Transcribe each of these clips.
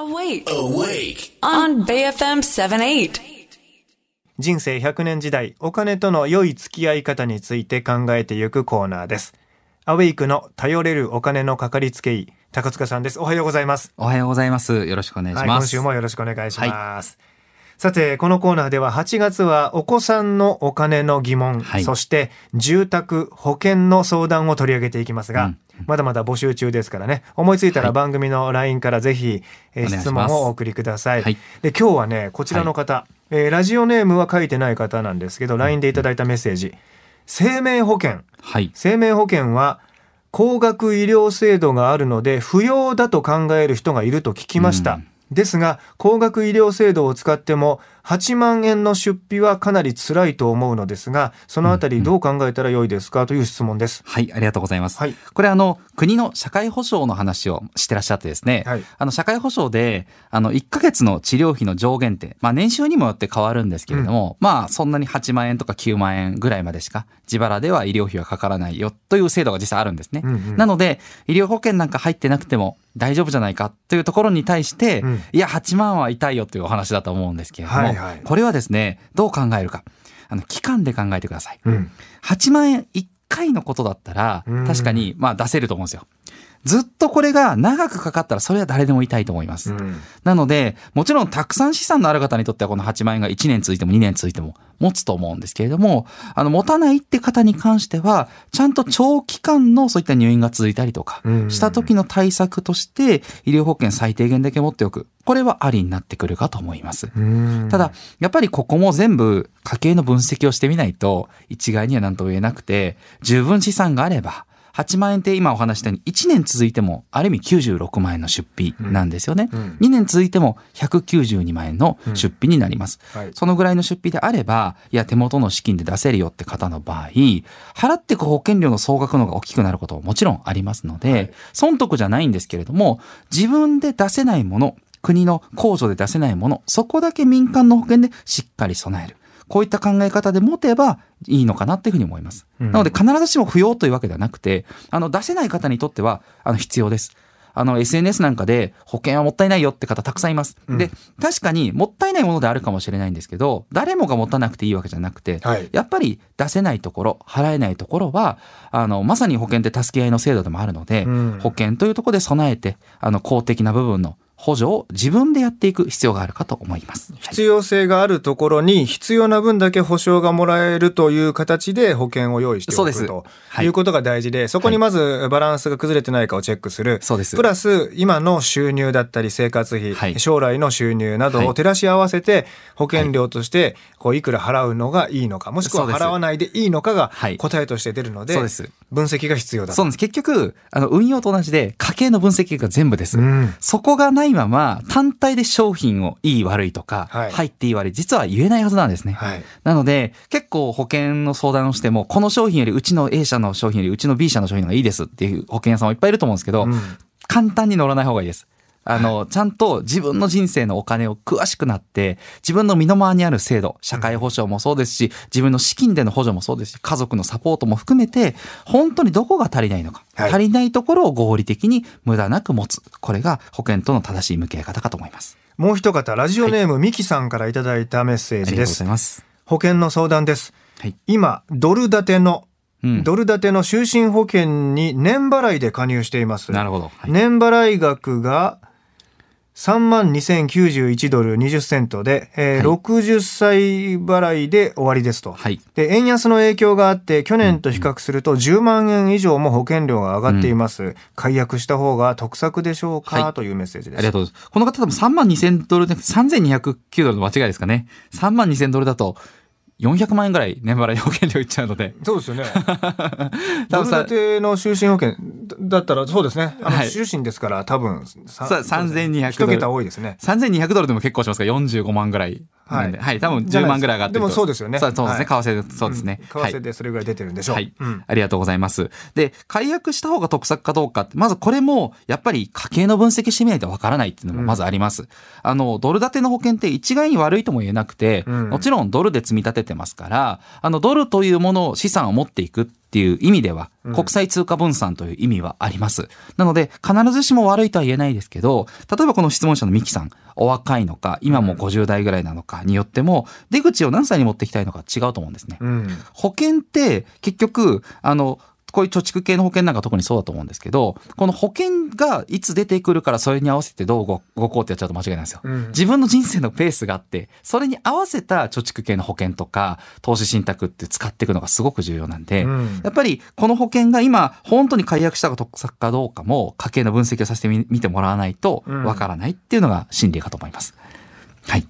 Awake on BFM78。人生100年時代、お金との良い付き合い方について考えていくコーナーです。Awakeの頼れるお金のかかりつけ医、高塚さんです。おはようございます。おはようございます。よろしくお願いします。はい、今週もよろしくお願いします。はい、さてこのコーナーでは8月はお子さんのお金の疑問、はい、そして住宅保険の相談を取り上げていきますが、まだまだ募集中ですからね、思いついたら番組の LINE からぜひ、質問をお送りください、はい、で今日はねこちらの方、はいラジオネームは書いてない方なんですけど LINE でいただいたメッセージ、生命保険、はい、生命保険は高額医療制度があるので不要だと考える人がいると聞きました、ですが高額医療制度を使っても8万円の出費はかなり辛いと思うのですが、そのあたりどう考えたらよいですかという質問です。はい、ありがとうございます。はい、これ国の社会保障の話をしてらっしゃってですね、はい、社会保障で1ヶ月の治療費の上限って、まあ、年収にもよって変わるんですけれども、まあそんなに8万円とか9万円ぐらいまでしか自腹では医療費はかからないよという制度が実際あるんですね。なので医療保険なんか入ってなくても大丈夫じゃないかというところに対して、いや8万は痛いよというお話だと思うんですけれども、はいはい、これはですねどう考えるか期間で考えてください、8万円1回のことだったら確かにまあ出せると思うんですよ。ずっとこれが長くかかったらそれは誰でも痛いと思います、なのでもちろんたくさん資産のある方にとってはこの8万円が1年続いても2年続いても持つと思うんですけれども、持たないって方に関してはちゃんと長期間のそういった入院が続いたりとかした時の対策として医療保険最低限だけ持っておく、これはありになってくるかと思います。ただやっぱりここも全部家計の分析をしてみないと一概には何とも言えなくて、十分資産があれば8万円って今お話したように1年続いてもある意味96万円の出費なんですよね、2年続いても192万円の出費になります、はい、そのぐらいの出費であればいや手元の資金で出せるよって方の場合、払ってく保険料の総額の方が大きくなることももちろんありますので、はい、損得じゃないんですけれども自分で出せないもの、国の控除で出せないもの、そこだけ民間の保険でしっかり備える、こういった考え方で持てばいいのかなというふうに思います。なので必ずしも不要というわけではなくて、出せない方にとっては必要です。SNS なんかで保険はもったいないよって方たくさんいます、で確かにもったいないものであるかもしれないんですけど誰もが持たなくていいわけじゃなくて、はい、やっぱり出せないところ払えないところはまさに保険って助け合いの制度でもあるので、保険というところで備えて公的な部分の補助を自分でやっていく必要があるかと思います。必要性があるところに必要な分だけ保証がもらえるという形で保険を用意しておくということが大事で、そこにまずバランスが崩れてないかをチェックする。そうです。プラス今の収入だったり生活費、はい、将来の収入などを照らし合わせて保険料としていくら払うのがいいのか、もしくは払わないでいいのかが答えとして出るので、分析が必要だ。そうです。結局運用と同じで家計の分析が全部です。そこがない今は単体で商品をいい悪いとか、はい、入っていい悪い実は言えないはずなんですね、はい、なので結構保険の相談をしてもこの商品よりうちの A 社の商品よりうちの B 社の商品がいいですっていう保険屋さんもいっぱいいると思うんですけど、簡単に乗らない方がいいです。ちゃんと自分の人生のお金を詳しくなって自分の身の回りにある制度、社会保障もそうですし自分の資金での補助もそうですし家族のサポートも含めて本当にどこが足りないのか、はい、足りないところを合理的に無駄なく持つ、これが保険との正しい向き合い方かと思います。もう一方ラジオネーム、はい、ミキさんからいただいたメッセージです。ありがとうございます。保険の相談です、はい、今ドル建ての就寝保険に年払いで加入しています。なるほど、はい、年払い額が32,091ドル20セントで、60歳払いで終わりですと、はい、で円安の影響があって去年と比較すると10万円以上も保険料が上がっています、解約した方が得策でしょうか、はい、というメッセージです。ありがとうございます。この方多分32,000ドルで3,209ドルの間違いですかね。32,000ドルだと400万円ぐらい年払い保険料いっちゃうので。そうですよね。ドル建ての就寝保険だったら、そうですね。就寝ですから多分、3,200 ドル。1桁多いですね。3,200 ドルでも結構しますから、45万ぐらい。はい。はい。多分10万ぐらい上がってると。でもそうですよね。そうですね。為替で、そうですね。為替でそれぐらい出てるんでしょう。はい。ありがとうございます。で、解約した方が得策かどうかって、まずこれも、やっぱり家計の分析してみないとわからないっていうのもまずあります。ドル建ての保険って一概に悪いとも言えなくて、もちろんドルで積み立ててますから、ドルというものを資産を持っていくっていう意味では国際通貨分散という意味はあります、うん、なので必ずしも悪いとは言えないですけど、例えばこの質問者のミキさん、お若いのか今も50代ぐらいなのかによっても出口を何歳に持ってきたいのか違うと思うんですね、うん、保険って結局こういう貯蓄系の保険なんか特にそうだと思うんですけど、この保険がいつ出てくるからそれに合わせてどう動こうってやっちゃうと間違いないんですよ、うん、自分の人生のペースがあって、それに合わせた貯蓄系の保険とか投資信託って使っていくのがすごく重要なんで、うん、やっぱりこの保険が今本当に解約したか得策かどうかも家計の分析をさせてみてもらわないとわからないっていうのが心理かと思います、うん、はい。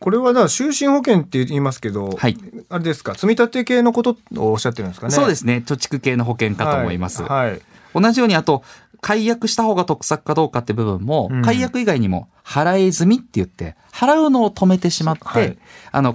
これはだから就寝保険って言いますけど、はい、あれですか、積み立て系のことをおっしゃってるんですかね。そうですね、貯蓄系の保険かと思います、はいはい、同じようにあと解約した方が得策かどうかって部分も、うん、解約以外にも払い済みって言って払うのを止めてしまって、はい、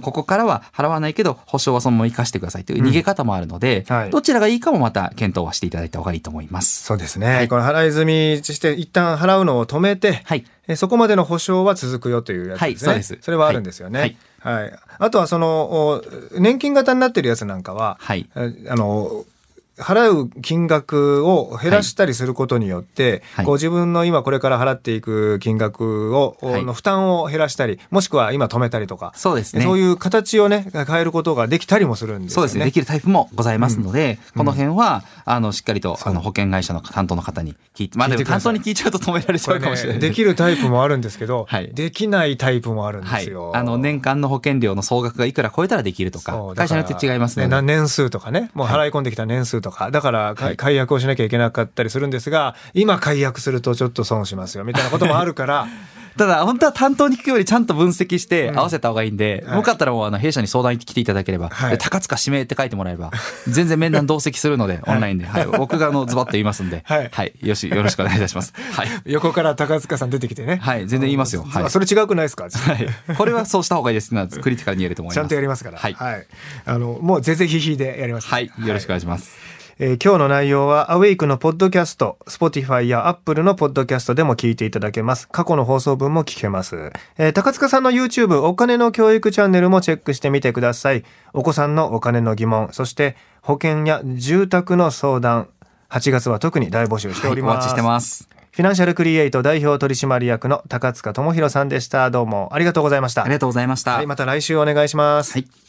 ここからは払わないけど保証はそのまま生かしてくださいという逃げ方もあるので、うんはい、どちらがいいかもまた検討はしていただいた方がいいと思います。そうですね、はい、この払い済みして一旦払うのを止めて、はい、そこまでの保証は続くよというやつですね、はい、そうです。それはあるんですよね、はいはいはい、あとは年金型になってるやつなんかは、はい、払う金額を減らしたりすることによって、はい、こう自分の今これから払っていく金額を、はい、の負担を減らしたり、もしくは今止めたりとか、そうですね、そういう形をね変えることができたりもするんですよね。そうですね、できるタイプもございますので、うん、この辺はしっかりと保険会社の担当の方に聞いて、まあでも担当に聞いちゃうと止められちゃうかもしれない、ね、できるタイプもあるんですけど、はい、できないタイプもあるんですよ、はい、年間の保険料の総額がいくら超えたらできるとか、会社によって違いますね、年数とかね、もう払い込んできた年数とか、はい、だから解約をしなきゃいけなかったりするんですが、はい、今解約するとちょっと損しますよみたいなこともあるからただ本当は担当に聞くよりちゃんと分析して合わせた方がいいんで、うんはい、よかったらもう弊社に相談に来ていただければ、はい、高塚指名って書いてもらえば全然面談同席するのでオンラインで、はいはい、僕がズバッと言いますんで、はいはい、よろしくお願いいたします、はい、横から高塚さん出てきてね、はい、全然言いますよ、はい、それ違くないですか、はい、これはそうした方がいいですなクリティカルにやると思いますちゃんとやりますから、はいはい、もうぜぜひひでやります、はい、よろしくお願いします、はい今日の内容はアウェイクのポッドキャスト、Spotify や Apple のポッドキャストでも聞いていただけます。過去の放送分も聞けます。高塚さんの YouTube お金の教育チャンネルもチェックしてみてください。お子さんのお金の疑問、そして保険や住宅の相談、8月は特に大募集しております。はい、お待ちしてます。フィナンシャルクリエイト代表取締役の高塚智博さんでした。どうもありがとうございました。ありがとうございました。はい、また来週お願いします。はい。